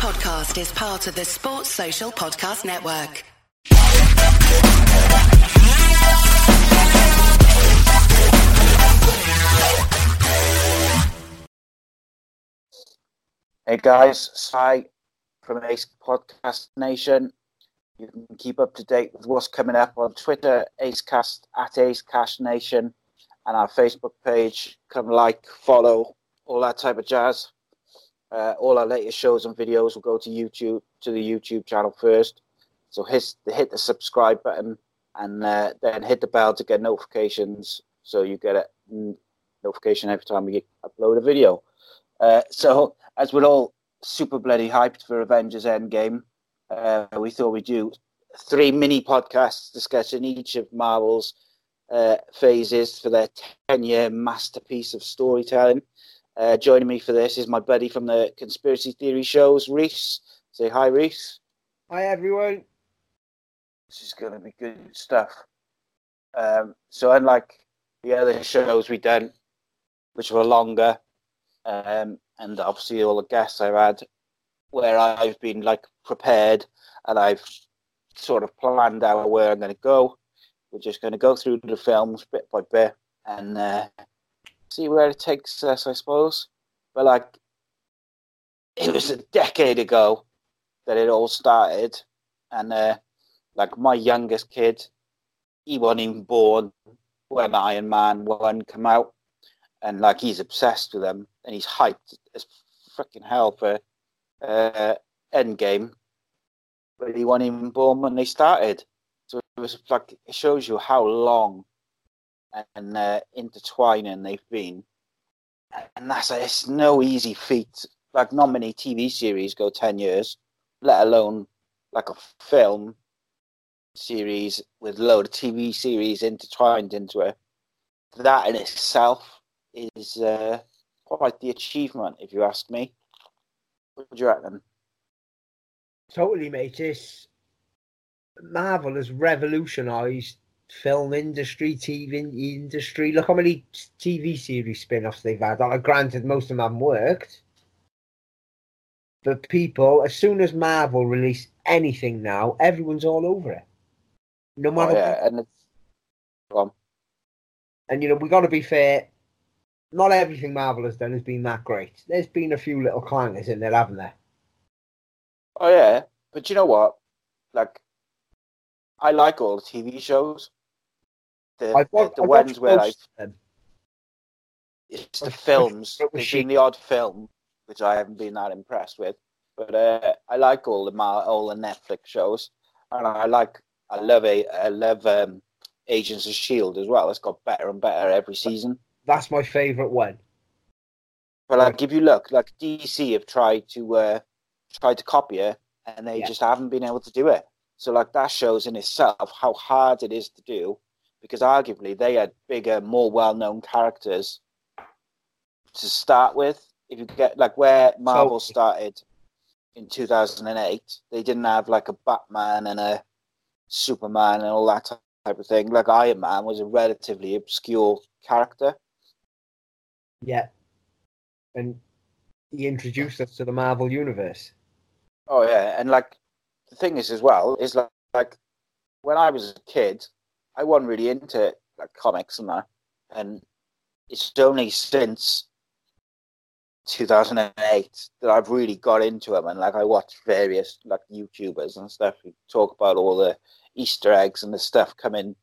podcast is part of the Sports Social Podcast Network. Hey guys, Sai from Ace Podcast Nation. You can keep up to date with what's coming up on Twitter, ACEcast, at ACEcast Nation, and our Facebook page. Come like, follow, all that type of jazz. All our latest shows and videos will go to YouTube, to the YouTube channel first. So hit the subscribe button and then hit the bell to get notifications, so you get a notification every time we upload a video. So as we're all super bloody hyped for Avengers Endgame, we thought we'd do three mini podcasts discussing each of Marvel's phases for their 10-year masterpiece of storytelling. Joining me for this is my buddy from the Conspiracy Theory shows, Rhys. Say hi, Rhys. Hi, everyone. This is going to be good stuff. So unlike the other shows we've done, which were longer, and obviously all the guests I've had, where I've been like prepared and I've sort of planned out where I'm going to go. We're just going to go through the films bit by bit and see where it takes us, I suppose. But like, it was a decade ago that it all started, and like my youngest kid, he wasn't even born when Iron Man 1 came out, and like he's obsessed with them and he's hyped as fucking hell for Endgame, but he wasn't even born when they started. So it was like, it shows you how long and intertwining they've been, and that's it's no easy feat. Like, not many TV series go 10 years, let alone like a film series with a load of TV series intertwined into it. That in itself is quite the achievement, if you ask me. What do you reckon? Totally, mate. Marvel has revolutionised film industry, TV industry. Look how many TV series spin-offs they've had. Like, granted, most of them worked. But people, as soon as Marvel release anything now, everyone's all over it. No matter what. And, you know, we've got to be fair. Not everything Marvel has done has been that great. There's been a few little clangers in there, haven't there? Oh, yeah. But you know what? Like, I like all the TV shows. It's the films. There's been the odd film, which I haven't been that impressed with. But I like all the Netflix shows. And I love Agents of S.H.I.E.L.D. as well. It's got better and better every season. That's my favourite one. But like, if you look, like DC have tried to copy it, and they just haven't been able to do it. So like, that shows in itself how hard it is to do, because arguably they had bigger, more well-known characters to start with. If you get like where Marvel started in 2008, they didn't have like a Batman and a Superman and all that type of thing. Like, Iron Man was a relatively obscure character. Yeah. And he introduced us to the Marvel Universe. Oh, yeah. And, like, the thing is as well, is, like when I was a kid, I wasn't really into, like, comics and that. And it's only since 2008 that I've really got into them. And, like, I watched various, like, YouTubers and stuff who talk about all the Easter eggs and the stuff coming,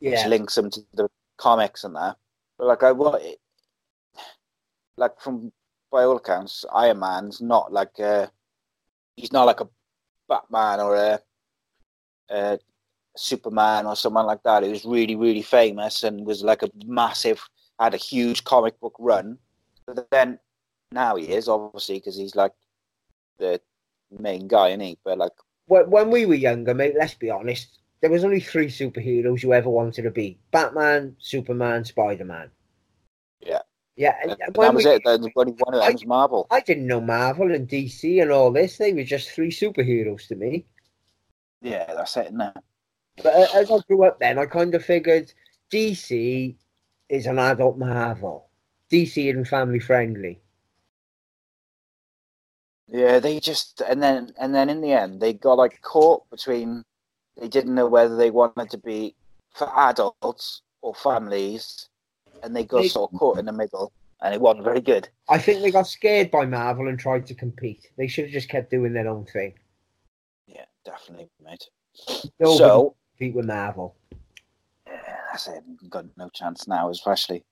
which links them to the comics and that. But, like, by all accounts, Iron Man's not like he's not like a Batman or a Superman or someone like that who's really, really famous and was like had a huge comic book run. But then now he is, obviously, because he's like the main guy, isn't he? But like, when we were younger, mate, let's be honest, there was only three superheroes you ever wanted to be: Batman, Superman, Spider-Man. Yeah. Yeah, and that was it. Only one of them was Marvel. I didn't know Marvel and DC and all this. They were just three superheroes to me. Yeah, that's it, isn't it? But as I grew up then, I kind of figured DC is an adult Marvel. DC isn't family friendly. Yeah, they just and then in the end they got like caught between. They didn't know whether they wanted to be for adults or families, and they got sort of caught in the middle, and it wasn't very good. I think they got scared by Marvel and tried to compete. They should have just kept doing their own thing. Yeah, definitely, mate. Nobody so compete with Marvel. Yeah, that's it. We've got no chance now, especially.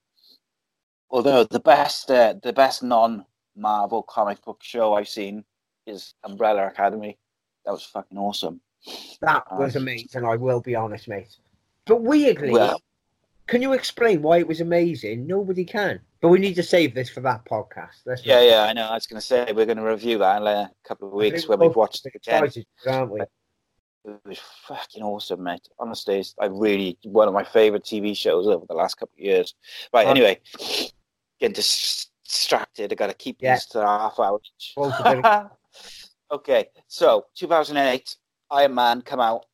Although the best non-Marvel comic book show I've seen is Umbrella Academy. That was fucking awesome. That was amazing, I will be honest, mate. But weirdly, can you explain why it was amazing? Nobody can. But we need to save this for that podcast. I know. I was going to say, we're going to review that in a couple of weeks when we've watched it again. Aren't we? It was fucking awesome, mate. Honestly, it's one of my favourite TV shows over the last couple of years. Right, anyway, getting distracted. I've got to keep this to a half hour each. Okay, so 2008... Iron Man come out.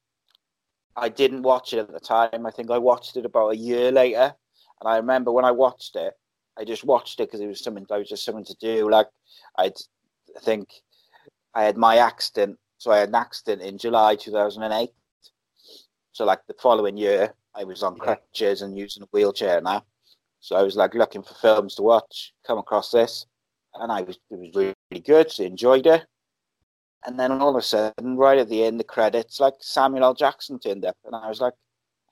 I didn't watch it at the time. I think I watched it about a year later, and I remember when I watched it, I just watched it because it was something. I was just something to do. Like I think I had my accident, so I had an accident in July 2008. So like the following year, I was on crutches and using a wheelchair now. So I was like looking for films to watch. Come across this, and it was really good. So enjoyed it. And then all of a sudden, right at the end, the credits, like Samuel L. Jackson turned up. And I was like,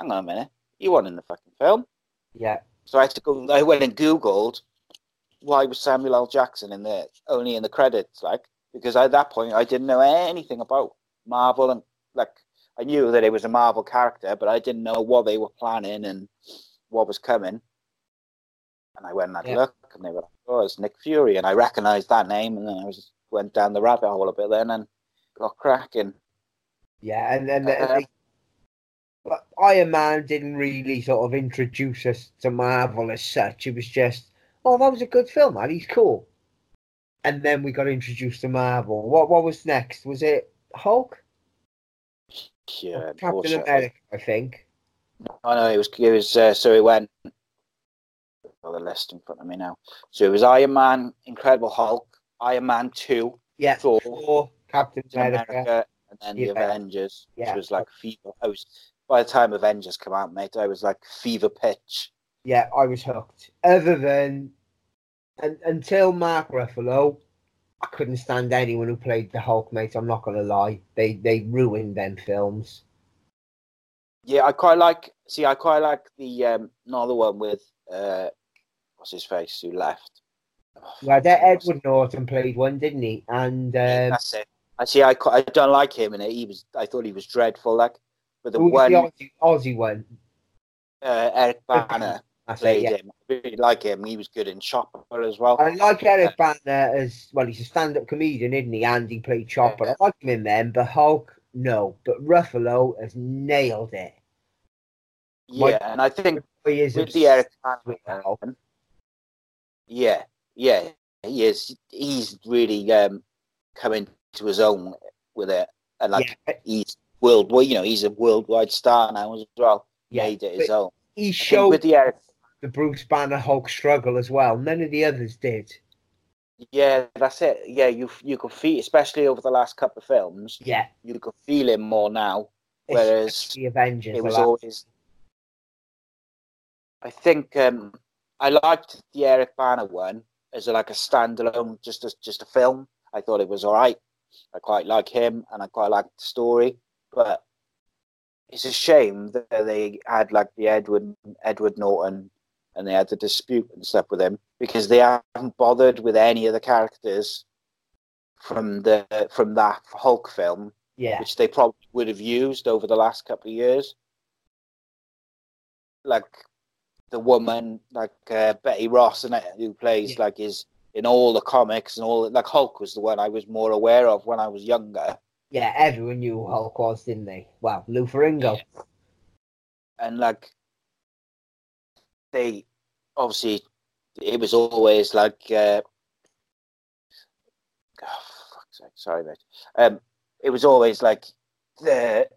hang on a minute, you weren't in the fucking film. Yeah. So I went and Googled, why was Samuel L. Jackson only in the credits? Like, because at that point, I didn't know anything about Marvel. And like, I knew that it was a Marvel character, but I didn't know what they were planning and what was coming. And I went and had a look, and they were like, oh, it's Nick Fury. And I recognized that name, and then I was went down the rabbit hole a bit then and got cracking. Yeah, and then but Iron Man didn't really sort of introduce us to Marvel as such. It was just, oh, that was a good film, man. He's cool. And then we got introduced to Marvel. What was next? Was it Hulk? Yeah, Captain America, I think. No, it was. So it went. Got the list in front of me now. So it was Iron Man, Incredible Hulk, Iron Man 2, Thor, Captain America, and then the Avengers, which was like fever. By the time Avengers come out, mate, I was like fever pitch. Yeah, I was hooked. Other than, until Mark Ruffalo, I couldn't stand anyone who played the Hulk, mate. I'm not going to lie. They ruined them films. Yeah, I quite like the, not the one with, what's his face, who left. Well, that Edward Norton played one, didn't he? And that's it. I don't like him in it. I thought he was dreadful. Like, but the one, the Aussie one, Eric Bana played him. I really like him. He was good in Chopper as well. I like Eric Bana as well. He's a stand-up comedian, isn't he? And he played Chopper. Yeah. I like him in them, but Hulk, no. But Ruffalo has nailed it. Yeah, and I think he is with the Eric Bana. Yeah. Yeah, he is. He's really coming to his own with it, and like he's worldwide. You know, he's a worldwide star now as well. Yeah, made it his own. He showed with the Bruce Banner Hulk struggle as well. None of the others did. Yeah, that's it. Yeah, you could feel, especially over the last couple of films. Yeah, you could feel him more now. Whereas the Avengers, it was always. I think I liked the Eric Bana one. As like a standalone, just a film, I thought it was all right. I quite like him, and I quite like the story. But it's a shame that they had like the Edward Norton, and they had the dispute and stuff with him because they haven't bothered with any of the characters from that Hulk film, which they probably would have used over the last couple of years, like. The woman, like Betty Ross, and who plays like is in all the comics and all. Like Hulk was the one I was more aware of when I was younger. Yeah, everyone knew who Hulk was, didn't they? Well, Lou Ferrigno. Yeah. And like, they obviously it was always like, oh fuck's sake, sorry mate. It was always like the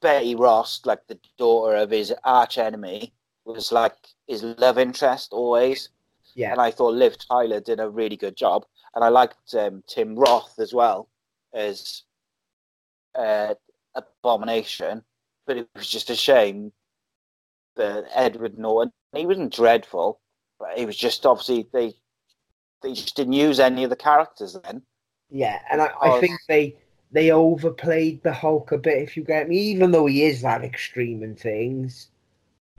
Betty Ross, like the daughter of his arch enemy. Was like his love interest always, and I thought Liv Tyler did a really good job. And I liked Tim Roth as well as Abomination. But it was just a shame that Edward Norton, he wasn't dreadful, but he was just obviously, they just didn't use any of the characters then. Yeah, and I think they overplayed the Hulk a bit, if you get me. Even though he is that extreme and things,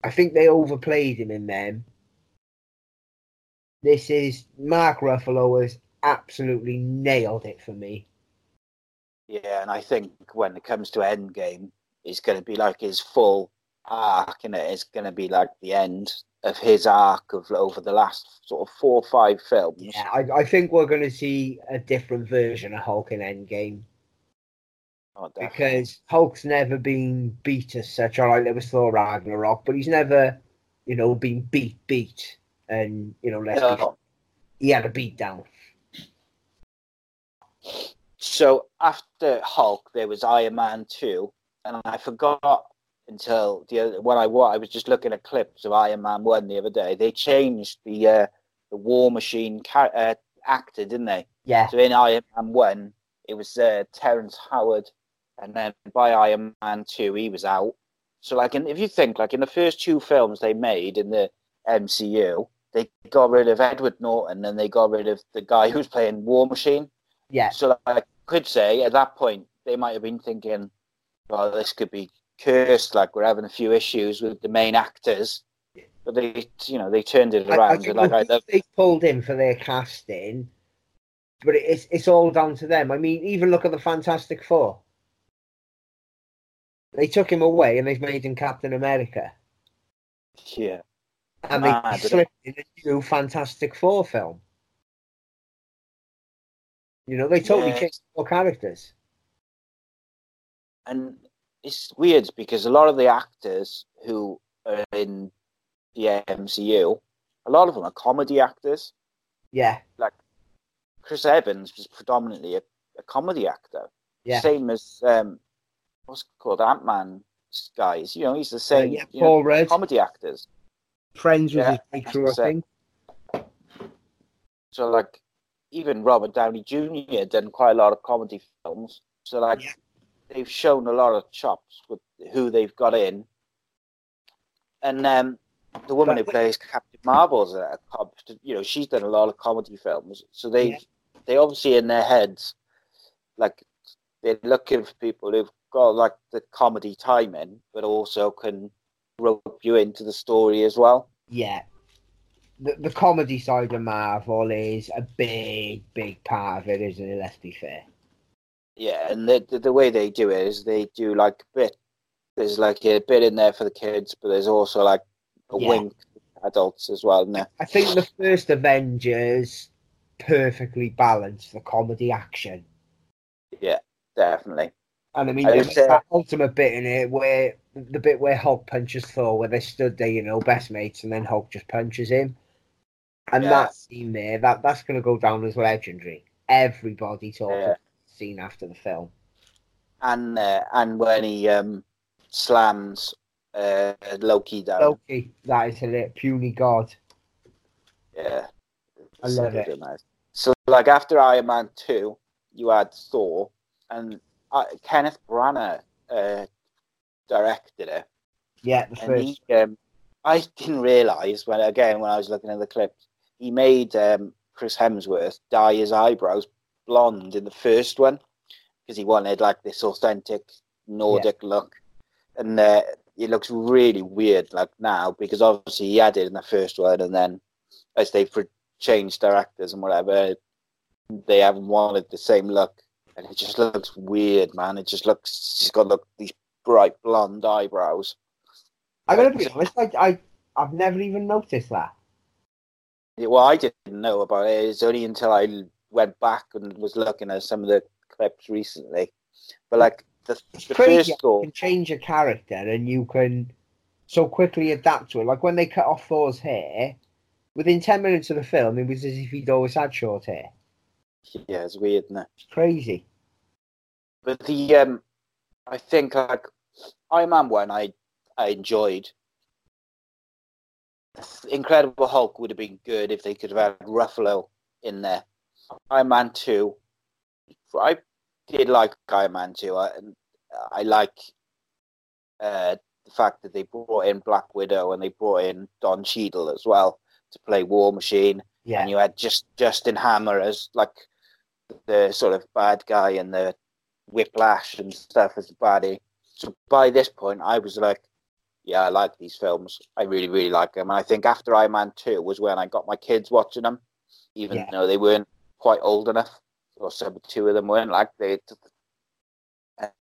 I think they overplayed him in them. This is, Mark Ruffalo has absolutely nailed it for me. Yeah, and I think when it comes to Endgame, it's going to be like his full arc, and it's going to be like the end of his arc of over the last sort of 4 or 5 films. Yeah, I think we're going to see a different version of Hulk in Endgame. Oh, because Hulk's never been beat as such. All right, there was Thor Ragnarok, but he's never, you know, been beat. And, you know, he had a beat down. So after Hulk, there was Iron Man 2, and I forgot until I was just looking at clips of Iron Man 1 the other day. They changed the War Machine actor, didn't they? Yeah. So in Iron Man 1, it was Terrence Howard, and then by Iron Man 2, he was out. So, like, if you think, like, in the first 2 films they made in the MCU, they got rid of Edward Norton and they got rid of the guy who's playing War Machine. Yeah. So, like, I could say at that point, they might have been thinking, well, this could be cursed, like we're having a few issues with the main actors. But they, you know, they turned it around. They pulled in for their casting, but it's all down to them. I mean, even look at the Fantastic Four. They took him away and they've made him Captain America. Yeah. And they slipped in a new Fantastic Four film. You know, they totally changed the characters. And it's weird because a lot of the actors who are in the MCU, a lot of them are comedy actors. Yeah. Like, Chris Evans was predominantly a comedy actor. Yeah. Same as, what's it called, Ant-Man guys. You know, he's the same Paul Rudd. Comedy actors. Friends with his crew, I think. So, like, even Robert Downey Jr. done quite a lot of comedy films. So, like, they've shown a lot of chops with who they've got in. And the woman who plays Captain Marvel's a cop, you know, she's done a lot of comedy films. So they obviously in their heads, like, they're looking for people who've got, like, the comedy timing, but also can rope you into the story as well. Yeah. The comedy side of Marvel is a big, big part of it, isn't it? Let's be fair. Yeah, and the way they do it is they do, like, a bit. There's, like, a bit in there for the kids, but there's also, like, a wink for adults as well, isn't there? I think the first Avengers perfectly balanced the comedy action. Yeah, definitely. And, I mean, there's that ultimate bit in it where the bit where Hulk punches Thor, where they stood there, you know, best mates, and then Hulk just punches him. And that scene there, that's going to go down as legendary. Everybody talks about the scene after the film. And when he slams Loki down. Loki, that is a puny god. Yeah. I love it. Nice. So, like, after Iron Man 2, you had Thor, and Kenneth Branagh directed it. Yeah, the first. He, I didn't realise when I was looking at the clips, he made Chris Hemsworth dye his eyebrows blonde in the first one because he wanted, like, this authentic Nordic look, and it looks really weird, like, now, because obviously he had it in the first one, and then as they've changed directors and whatever, they haven't wanted the same look, and it just looks weird, man. It just looks, he's got these bright blonde eyebrows. I gotta be honest, I've never even noticed that. Well, I didn't know about it. It's only until I went back and was looking at some of the clips recently. But, like, the first Thor, you can change a character and you can so quickly adapt to it. Like, when they cut off Thor's hair, within 10 minutes of the film, it was as if he'd always had short hair. Yeah, it's weird, isn't it? It's crazy. But the I think, like, Iron Man 1, I enjoyed. Incredible Hulk would have been good if they could have had Ruffalo in there. Iron Man 2. I did like Iron Man 2. I like the fact that they brought in Black Widow and they brought in Don Cheadle as well to play War Machine. Yeah. And you had Justin Hammer as like the sort of bad guy and the Whiplash and stuff as the baddie. So by this point, I was like, yeah, I like these films. I really, really like them. And I think after Iron Man 2 was when I got my kids watching them, even though they weren't quite old enough, or some two of them weren't. Like they,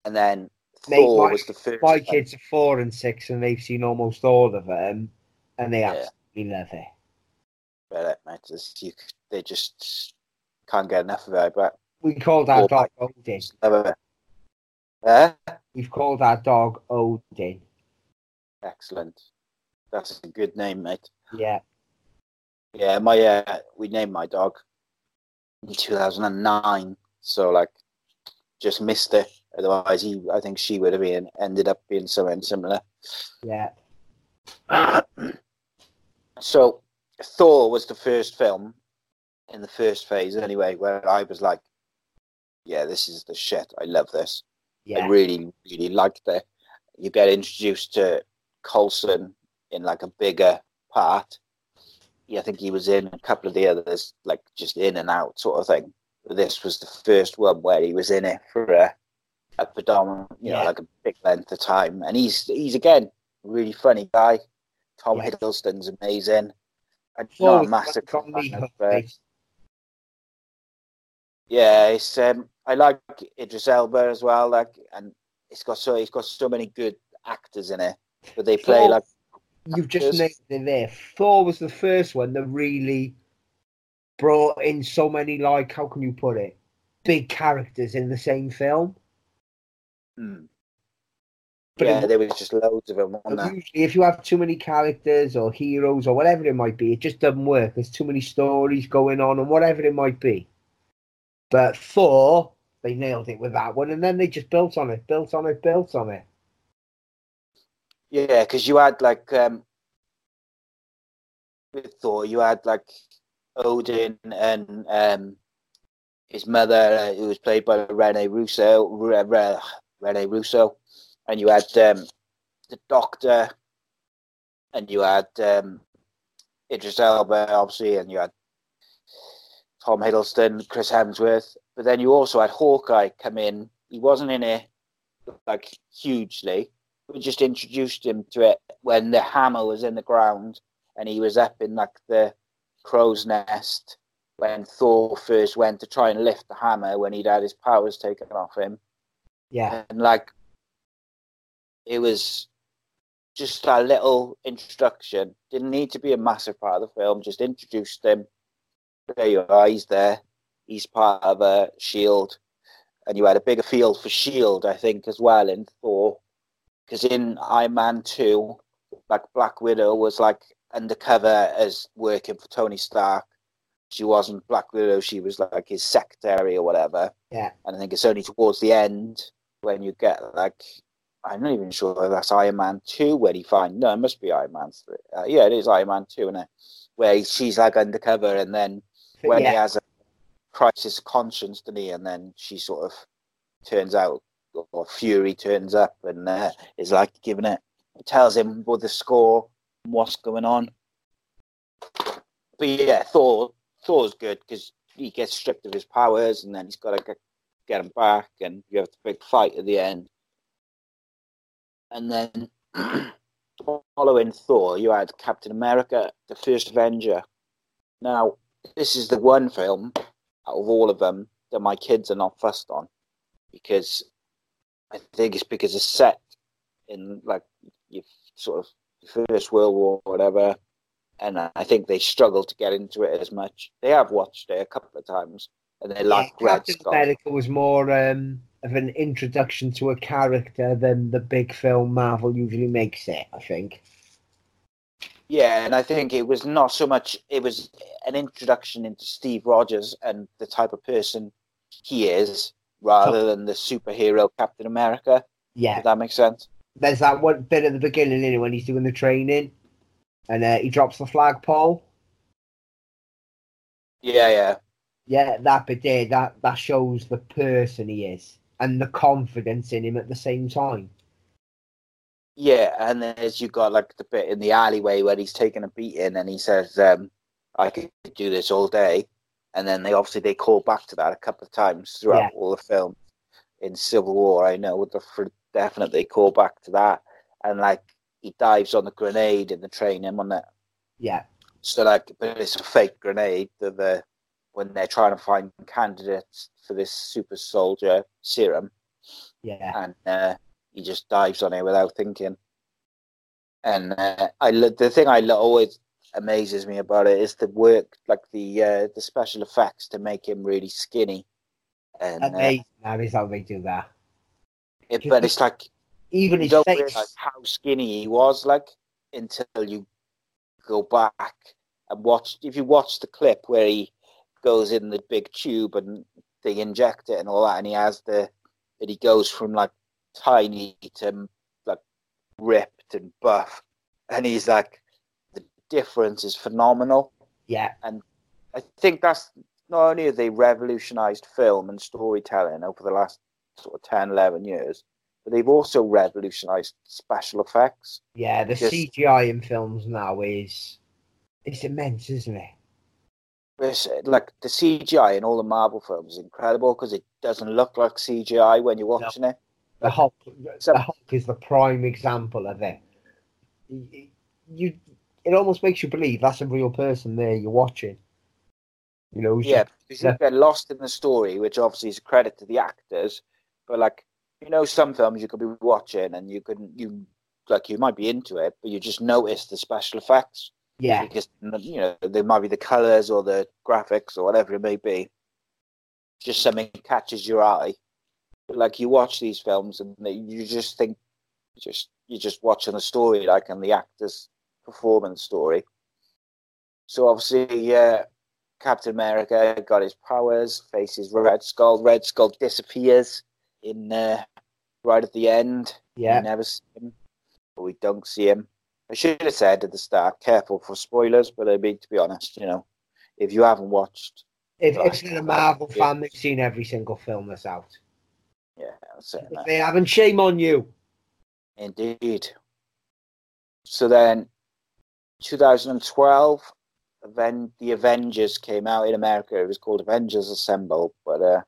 and then Thor was the first. My kids are 4 and 6, and they've seen almost all of them, and they absolutely love it. But it, they just can't get enough of it. But we called our dog Odin. We've called our dog Odin. Excellent. That's a good name, mate. Yeah. Yeah, my we named my dog in 2009, so like just missed it. Otherwise, I think she would have been ended up being something similar. Yeah. So Thor was the first film in the first phase, anyway, where I was like, "Yeah, this is the shit. I love this. Yeah. I really, really liked it." You get introduced to Coulson in like a bigger part. I think he was in a couple of the others, like just in and out sort of thing. This was the first one where he was in it for a predominant, you know, like a big length of time. And he's again a really funny guy. Tom Hiddleston's amazing. I'm not a massive fan of, it's I like Idris Elba as well. Like, and it's got so many good actors in it, but they play like. You've just named it there. Thor was the first one that really brought in so many, like, how can you put it, big characters in the same film. Mm. But there was just loads of them on that. Usually, if you have too many characters or heroes or whatever it might be, it just doesn't work. There's too many stories going on and whatever it might be. But Thor, they nailed it with that one, and then they just built on it. Yeah, because you had, like, with Thor, you had, like, Odin and his mother, who was played by Rene Russo, and you had the Doctor, and you had Idris Elba, obviously, and you had Tom Hiddleston, Chris Hemsworth, but then you also had Hawkeye come in. He wasn't in it, like, hugely. We just introduced him to it when the hammer was in the ground and he was up in like the crow's nest when Thor first went to try and lift the hammer when he'd had his powers taken off him. Yeah. And like it was just a little introduction. Didn't need to be a massive part of the film, just introduced him. There you are, he's there. He's part of a shield. And you had a bigger field for shield, I think, as well in Thor. Because in Iron Man 2, like Black Widow was like undercover as working for Tony Stark. She wasn't Black Widow, she was like his secretary or whatever. Yeah. And I think it's only towards the end when you get like, I'm not even sure if that's Iron Man 2 where he finds, no, it must be Iron Man 3. Yeah, it is Iron Man 2, isn't it? Where she's like undercover and then when he has a crisis of conscience, doesn't he? And then she sort of turns out. Or Fury turns up and is like giving it, tells him what the score, what's going on. But yeah, Thor's good because he gets stripped of his powers and then he's got to get him back, and you have the big fight at the end. And then following Thor, you had Captain America, the first Avenger. Now, this is the one film out of all of them that my kids are not fussed on because. I think it's because it's set in like your sort of First World War or whatever, and I think they struggle to get into it as much. They have watched it a couple of times, and they like Red Skull. America was more of an introduction to a character than the big film Marvel usually makes it, I think. Yeah, and I think it was not so much. It was an introduction into Steve Rogers and the type of person he is. Rather than the superhero Captain America. Yeah. Does that make sense? There's that one bit at the beginning, isn't it, when he's doing the training and he drops the flagpole. Yeah, yeah. Yeah, that bit there, that shows the person he is and the confidence in him at the same time. Yeah, and there's you got like the bit in the alleyway where he's taking a beating and he says, I could do this all day. And then they call back to that a couple of times throughout all the film. In Civil War, I know, definitely call back to that. And like he dives on the grenade in the train, him on that. Yeah. So like, but it's a fake grenade that when they're trying to find candidates for this super soldier serum. Yeah. And he just dives on it without thinking. And the thing always amazes me about it is the work, like the special effects to make him really skinny. And amazing, that is how they do that. But it's like even you don't realize how skinny he was, like, until you go back and watch. If you watch the clip where he goes in the big tube and they inject it and all that, and he goes from like tiny to like ripped and buff, and he's like, the difference is phenomenal. Yeah, and I think that's not only have they revolutionized film and storytelling over the last sort of 10, 11 years, but they've also revolutionized special effects. Yeah, CGI in films now is immense, isn't it? It's like the CGI in all the Marvel films is incredible because it doesn't look like CGI when you're watching it. The Hulk is the prime example of it. It almost makes you believe that's a real person there you're watching. You know, because they're lost in the story, which obviously is a credit to the actors. But like, you know, some films you could be watching and you might be into it, but you just notice the special effects. Yeah, because you know there might be the colors or the graphics or whatever it may be. Just something catches your eye. But like you watch these films and you just think, you're just watching the story, like, and the actors performing the story. So obviously, yeah. Captain America got his powers, faces Red Skull. Red Skull disappears in right at the end. Yeah, we never see him, but we don't see him. I should have said at the start, careful for spoilers. But I mean, to be honest, you know, if you haven't watched, if you're a Marvel fan, they've seen every single film that's out. Yeah, if they haven't, shame on you. Indeed. So then, 2012. The Avengers came out in America. It was called Avengers Assemble, but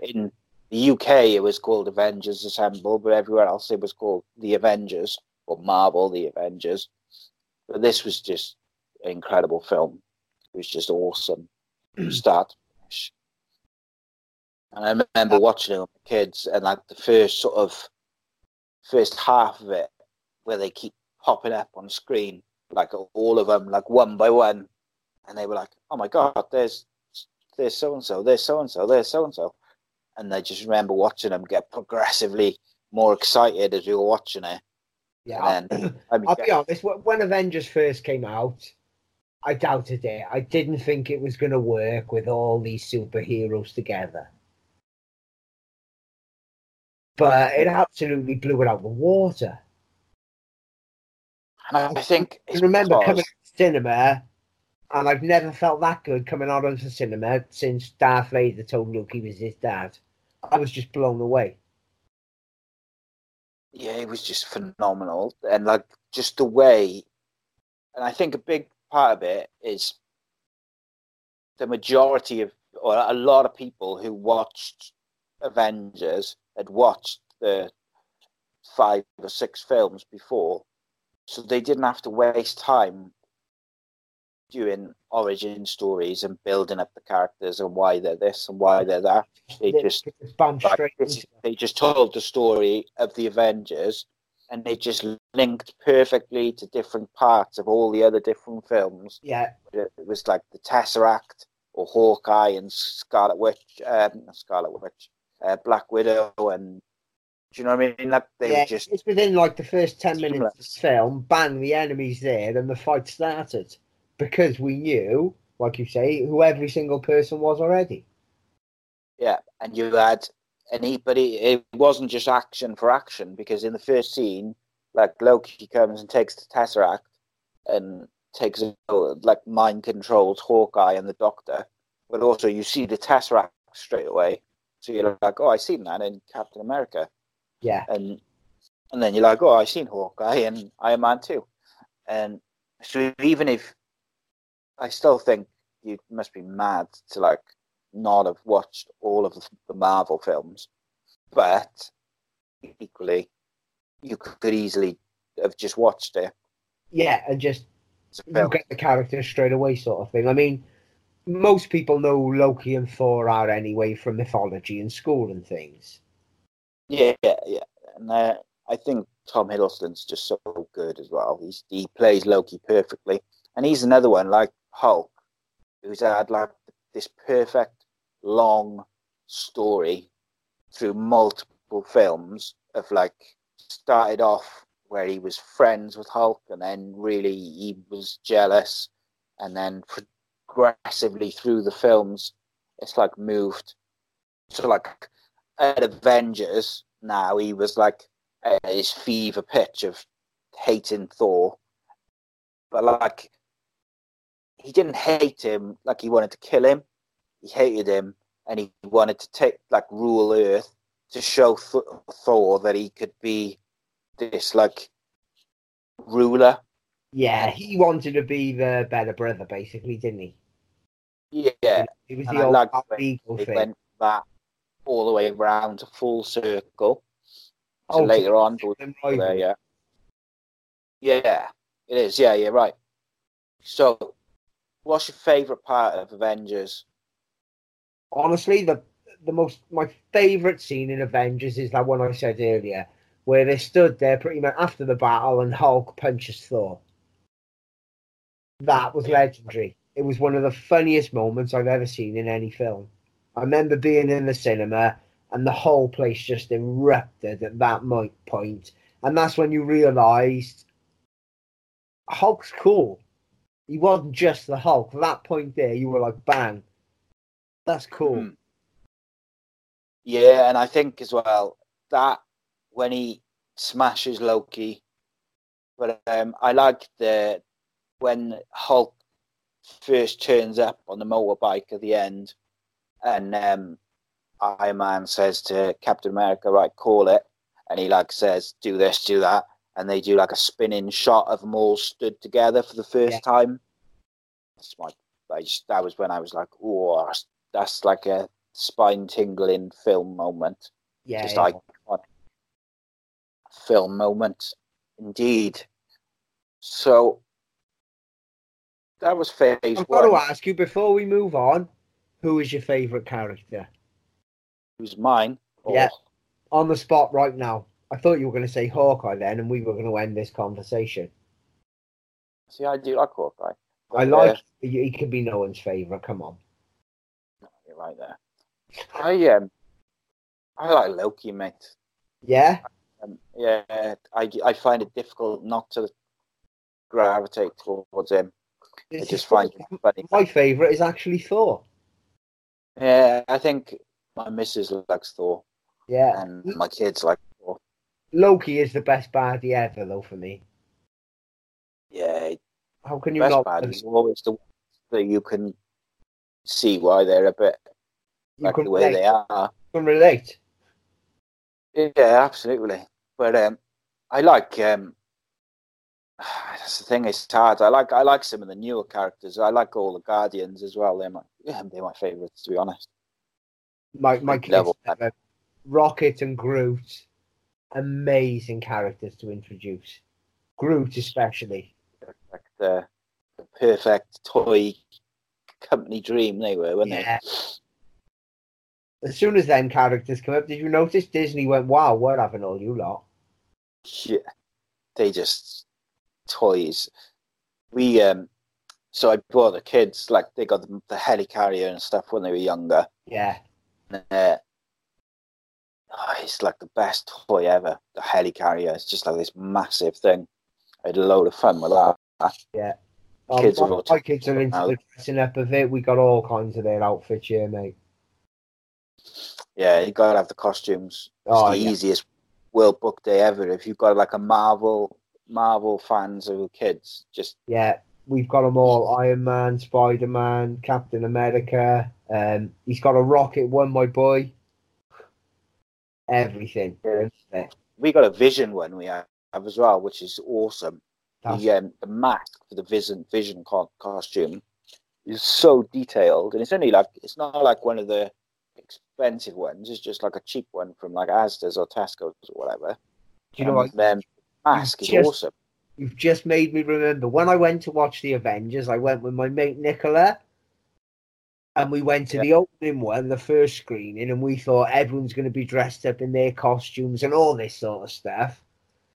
in the UK it was called Avengers Assemble, but everywhere else it was called The Avengers or Marvel The Avengers. But this was just an incredible film. It was just awesome, start to finish. And I remember watching it with my kids, and like the first half of it, where they keep popping up on screen. Like all of them, like one by one, and they were like, "Oh my God, there's so and so, there's so and so, there's so and so," and I just remember watching them get progressively more excited as we were watching it. Yeah, and then, I'll be honest. When Avengers first came out, I doubted it. I didn't think it was going to work with all these superheroes together, but it absolutely blew it out of the water. And I think I remember coming to the cinema, and I've never felt that good coming out of the cinema since Darth Vader told Luke he was his dad. I was just blown away. Yeah, it was just phenomenal. And like just the way, and I think a big part of it is the majority of, or a lot of people who watched Avengers had watched the 5 or 6 films before. So they didn't have to waste time doing origin stories and building up the characters and why they're this and why they're that. They just told the story of the Avengers, and they just linked perfectly to different parts of all the other different films. Yeah, it was like the Tesseract or Hawkeye and Scarlet Witch, Black Widow and. Do you know what I mean? That they just it's within like the first 10 minutes of the film, bang, the enemy's there, and the fight started. Because we knew, like you say, who every single person was already. Yeah, and you had anybody, it wasn't just action for action, because in the first scene, like Loki comes and takes the Tesseract and takes, like, mind controls Hawkeye and the Doctor, But also you see the Tesseract straight away. So you're like, oh, I've seen that in Captain America. Yeah. And then you're like, oh, I've seen Hawkeye and Iron Man too. And so even if I still think you must be mad to like not have watched all of the Marvel films, but equally you could easily have just watched it. Yeah, and just you get the character straight away sort of thing. I mean, most people know Loki and Thor are anyway from mythology and school and things. Yeah. And I think Tom Hiddleston's just so good as well. He plays Loki perfectly. And he's another one, like Hulk, who's had like this perfect long story through multiple films of like started off where he was friends with Hulk and then really he was jealous and then progressively through the films it's like moved to like at Avengers now he was like at his fever pitch of hating Thor, but like he didn't hate him, like he wanted to kill him, he hated him and he wanted to take like rule Earth to show Thor that he could be this like ruler. Yeah, he wanted to be the better brother, basically, didn't he? Yeah, it was the old legal thing. Went that all the way around to full circle. So later on, yeah, it is. Yeah, you're right. So, what's your favourite part of Avengers? Honestly, my favourite scene in Avengers is that one I said earlier, where they stood there pretty much after the battle and Hulk punches Thor. That was legendary. It was one of the funniest moments I've ever seen in any film. I remember being in the cinema and the whole place just erupted at that point. And that's when you realised Hulk's cool. He wasn't just the Hulk. At that point there, you were like, bang. That's cool. Mm. Yeah, and I think as well, that when he smashes Loki. But I like when Hulk first turns up on the motorbike at the end and Iron Man says to Captain America, right, call it. And he like says, do this, do that. And they do like a spinning shot of them all stood together for the first time. That was when I was like, oh, that's like a spine-tingling film moment. Yeah. Just like film moment indeed. So that was phase one. I've got to ask you before we move on, who is your favourite character? Who's mine? Yeah, on the spot right now. I thought you were going to say Hawkeye then and we were going to end this conversation. See, I do like Hawkeye. But, I like he could be no one's favourite, come on. You're right there. I like Loki, mate. Yeah? Yeah, I find it difficult not to gravitate towards him. I just find it funny. My favourite is actually Thor. Yeah, I think my missus likes Thor. Yeah. And my kids like Thor. Loki is the best baddie ever, though, for me. Yeah. How can you not? The best baddie is always the one that you can see why they're a bit like the way they are. You can relate. Yeah, absolutely. But I like that's the thing. It's hard. I like some of the newer characters. I like all the Guardians as well. They're my favourites, to be honest. My kids have Rocket and Groot, amazing characters to introduce. Groot especially, like the perfect toy company dream. They were, weren't they? As soon as them characters come up, did you notice Disney went, wow, we're having all you lot? Yeah, they just toys. We, so I bought the kids, like, they got the helicarrier and stuff when they were younger. Yeah. It's like the best toy ever, the helicarrier. It's just like this massive thing. I had a load of fun with that. Yeah. My kids are into the dressing up of it. We got all kinds of their outfits here, mate. Yeah, you gotta have the costumes. It's the easiest World Book Day ever. If you've got like a Marvel fans who are kids, just We've got them all: Iron Man, Spider-Man, Captain America. He's got a rocket one, my boy. Everything. We got a Vision one we have as well, which is awesome. The mask for the Vision costume is so detailed, and it's only like, it's not like one of the expensive ones. It's just like a cheap one from like Asda's or Tesco's or whatever. Do you know what? The mask is awesome. You've just made me remember when I went to watch the Avengers. I went with my mate Nicola, and we went to the opening one, the first screening, and we thought everyone's going to be dressed up in their costumes and all this sort of stuff.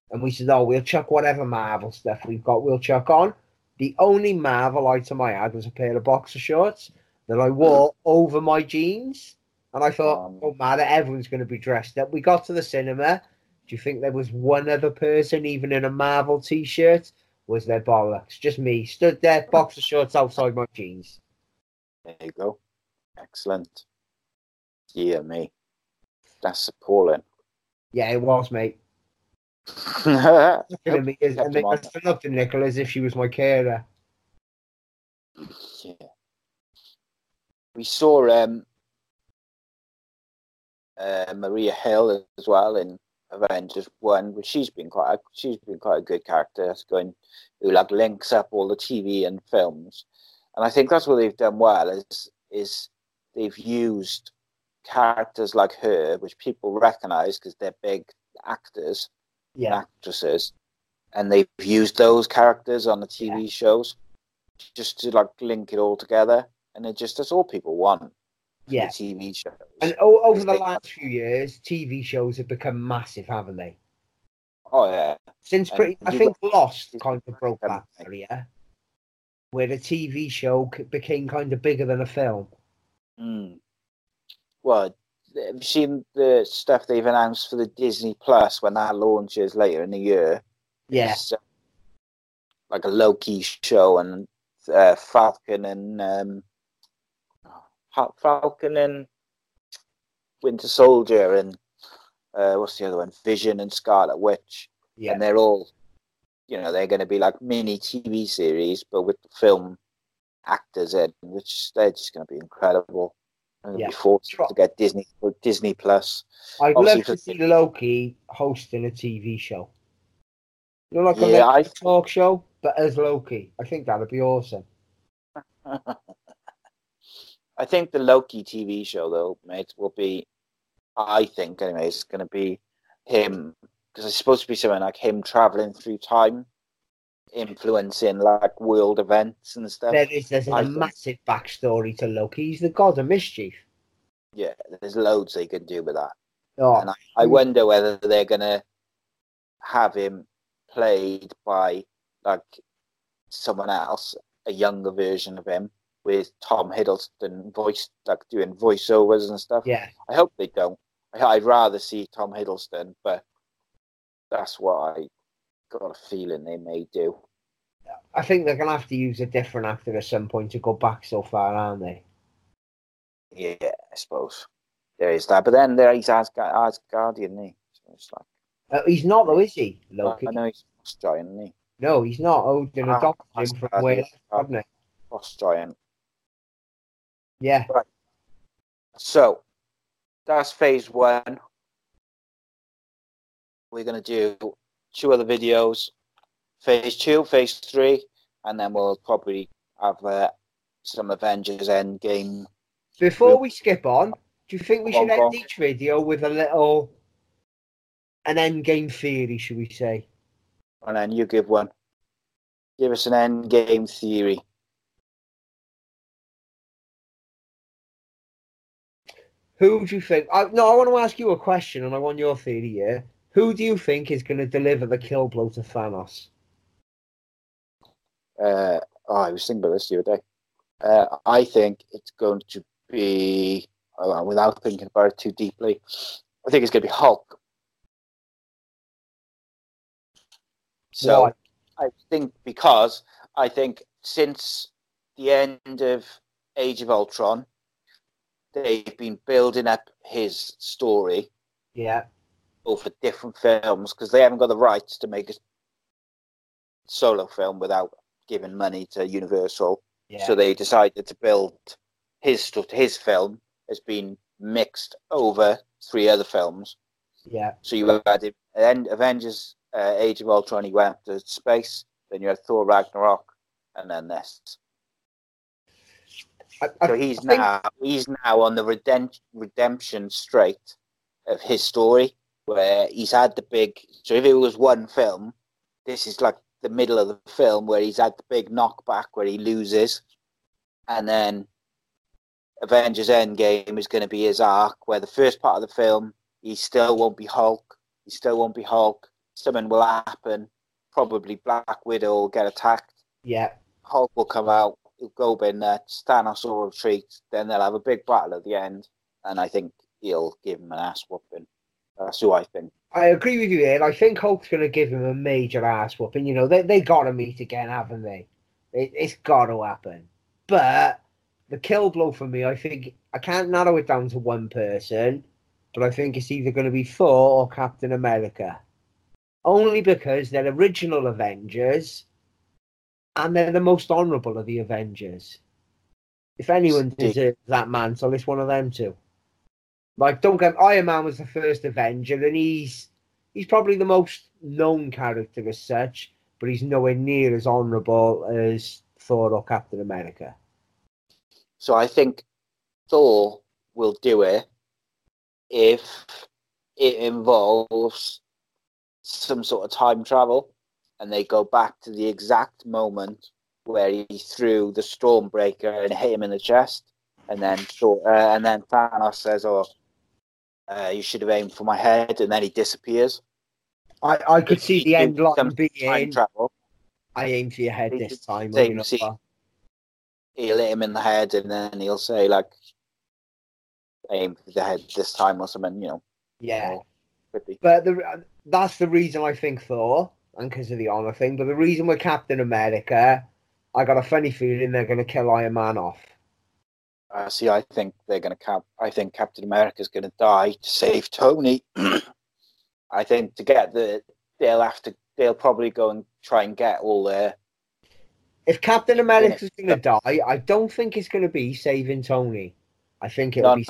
And we said, "Oh, we'll chuck whatever Marvel stuff we've got. We'll chuck on." The only Marvel item I had was a pair of boxer shorts that I wore over my jeans, and I thought, "Oh, matter, everyone's going to be dressed up." We got to the cinema. Do you think there was one other person, even in a Marvel T-shirt? Was there bollocks? Just me. Stood there, boxer shorts outside my jeans. There you go. Excellent. Yeah, mate. That's appalling. Yeah, it was, mate. I looked at Nicola as if she was my carer. Yeah. We saw Maria Hill as well in Avengers 1, which she's been quite a good character. That's going, who like links up all the TV and films, and I think that's what they've done well is they've used characters like her, which people recognise because they're big actors, and actresses, and they've used those characters on the TV shows just to like link it all together, and it just that's all people want. Yeah, TV shows. And over the last few years, TV shows have become massive, haven't they? Oh yeah. I think Lost kind of broke that area, where the TV show became kind of bigger than a film. Mm. Well, have you seen the stuff they've announced for the Disney Plus when that launches later in the year? Yes. Yeah. Like a Loki show and Falcon and. Falcon and Winter Soldier and what's the other one? Vision and Scarlet Witch. Yeah. And they're all, they're going to be like mini TV series, but with film actors in, which they're just going to be incredible. And be forced to get Disney Plus. I'd love to see Loki hosting a TV show. Like a talk show, but as Loki. I think that would be awesome. I think the Loki TV show, though, mate, will be, I think, anyway, it's going to be him, because it's supposed to be something like him travelling through time, influencing, like, world events and stuff. There's a massive backstory to Loki. He's the god of mischief. Yeah, there's loads they can do with that. Oh. And I wonder whether they're going to have him played by, like, someone else, a younger version of him, with Tom Hiddleston doing voiceovers and stuff. Yeah. I hope they don't. I'd rather see Tom Hiddleston, but that's what I got a feeling they may do. I think they're going to have to use a different actor at some point to go back so far, aren't they? Yeah, I suppose. There is that. But then there he's Asgardian, isn't he? So it's like, he's not, though, is he, Loki? I know he's Australian, isn't he? No, he's not. Odin adopted him from Wales, hasn't he? Australian. Yeah. Right. So that's phase one. We're going to do 2 other videos, phase 2, phase 3, and then we'll probably have some Avengers Endgame. Before we skip on, do you think we should end each video with an Endgame theory, should we say? And then you give one. Give us an Endgame theory. Who do you think... I want to ask you a question, and I want your theory here. Who do you think is going to deliver the kill blow to Thanos? I was thinking about this the other day. I think it's going to be... without thinking about it too deeply, I think it's going to be Hulk. So, why? I think since the end of Age of Ultron, they've been building up his story over different films because they haven't got the rights to make a solo film without giving money to Universal. Yeah. So they decided to build his film has been mixed over three other films. Yeah. So you had it, and Avengers Age of Ultron, he went to space. Then you had Thor Ragnarok, and then this. So he's now on the redemption straight of his story, where he's had the big. So if it was one film, this is like the middle of the film where he's had the big knockback where he loses, and then Avengers Endgame is going to be his arc, where the first part of the film he still won't be Hulk. Something will happen. Probably Black Widow will get attacked. Yeah. Hulk will come out. He'll go in there. Thanos will retreat. Then they'll have a big battle at the end. And I think he'll give him an ass whooping. That's who I think. I agree with you, Ian. I think Hulk's going to give him a major ass whooping. You know, they got to meet again, haven't they? It's got to happen. But the kill blow for me, I think, I can't narrow it down to one person, but I think it's either going to be Thor or Captain America. Only because they're original Avengers, and they're the most honourable of the Avengers. If anyone deserves that mantle, it's one of them two. Like, don't get Iron Man was the first Avenger, and he's probably the most known character as such, but he's nowhere near as honourable as Thor or Captain America. So I think Thor will do it if it involves some sort of time travel, and they go back to the exact moment where he threw the Stormbreaker and hit him in the chest, and then Thanos says, you should have aimed for my head, and then he disappears. I could see the end line being, time travel. I aim for your head this time. He'll hit him in the head, and then he'll say, like, aim for the head this time or something, you know. Yeah. But that's the reason I think Thor, and because of the honor thing, but the reason with Captain America, I got a funny feeling they're going to kill Iron Man off. I think they're going to I think Captain America's going to die to save Tony. I think to get they'll probably go and try and get all their. If Captain America's going to die, I don't think it's going to be saving Tony. I think it'll be.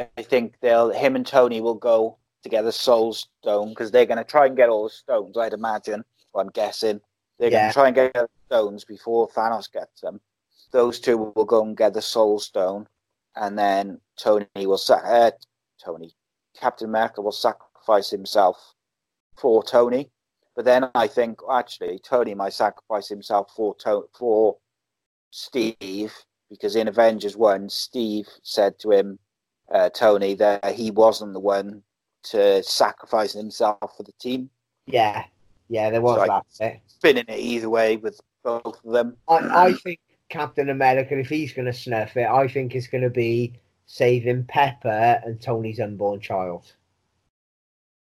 I think him and Tony will go to get the Soul Stone, because they're going to try and get all the stones, I'd imagine. I'm guessing. They're going to try and get the stones before Thanos gets them. Those two will go and get the Soul Stone, and then Captain America will sacrifice himself for Tony. But then I think, actually, Tony might sacrifice himself for Steve, because in Avengers 1, Steve said to him, Tony, that he wasn't the one to sacrifice himself for the team. Yeah, there was that. Spinning it either way with both of them. I think Captain America, if he's going to snuff it, I think it's going to be saving Pepper and Tony's unborn child.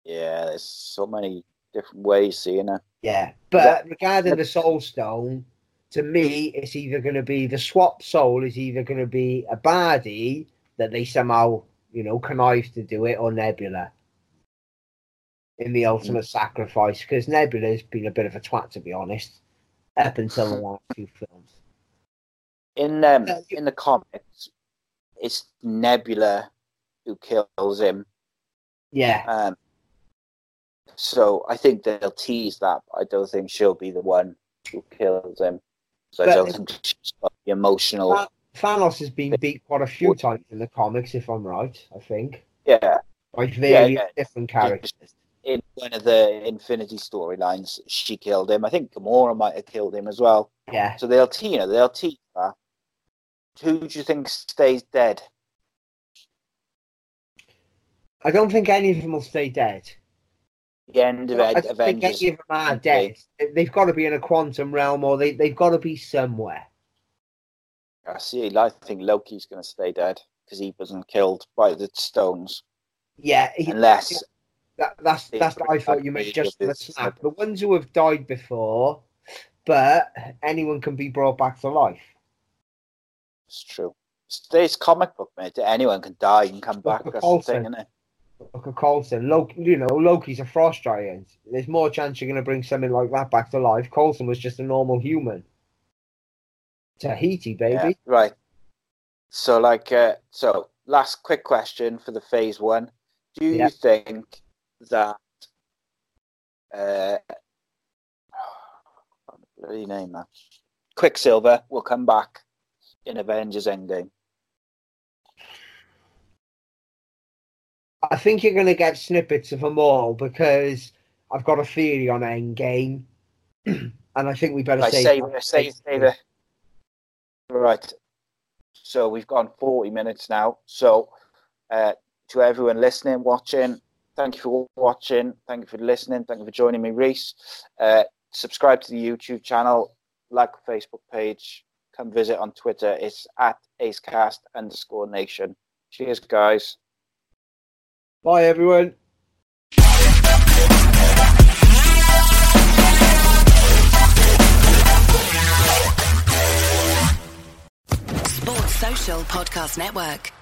Yeah, there's so many different ways seeing it. Yeah, but regarding the Soul Stone, to me, it's either going to be the swap soul is either going to be a baddie that they somehow, you know, connive to do it, or Nebula in the ultimate sacrifice, because Nebula's been a bit of a twat, to be honest, up until the last two films. In the comics, it's Nebula who kills him. Yeah. So I think they'll tease that. I don't think she'll be the one who kills him. So I don't think she's got the emotional. Thanos has been beat quite a few times in the comics, if I'm right, I think. Yeah. By various different characters. In one of the Infinity storylines, she killed him. I think Gamora might have killed him as well. Yeah. So they'll tease that. Who do you think stays dead? I don't think any of them will stay dead. The end of Avengers. I don't think any of them are dead. They've got to be in a quantum realm, or they've got to be somewhere. I think Loki's going to stay dead because he wasn't killed by the stones. Yeah, unless that's what I thought you meant. Just the snap. The ones who have died before, but anyone can be brought back to life. It's true. It's comic book, mate. Anyone can die and come back. That's the thing, isn't it? look at Coulson. Loki's a frost giant. There's more chance you're going to bring something like that back to life. Coulson was just a normal human. Tahiti, baby. Yeah, right. So, last quick question for the phase one. Do you think that... bloody name that. Quicksilver will come back in Avengers Endgame? I think you're going to get snippets of them all, because I've got a theory on Endgame, and I think we better save it. Right. So we've gone 40 minutes now. So to everyone listening, watching, thank you for watching. Thank you for listening. Thank you for joining me, Rhys. Subscribe to the YouTube channel, like the Facebook page, come visit on Twitter. It's at ACEcast_nation. Cheers, guys. Bye, everyone. Sports Social Podcast Network.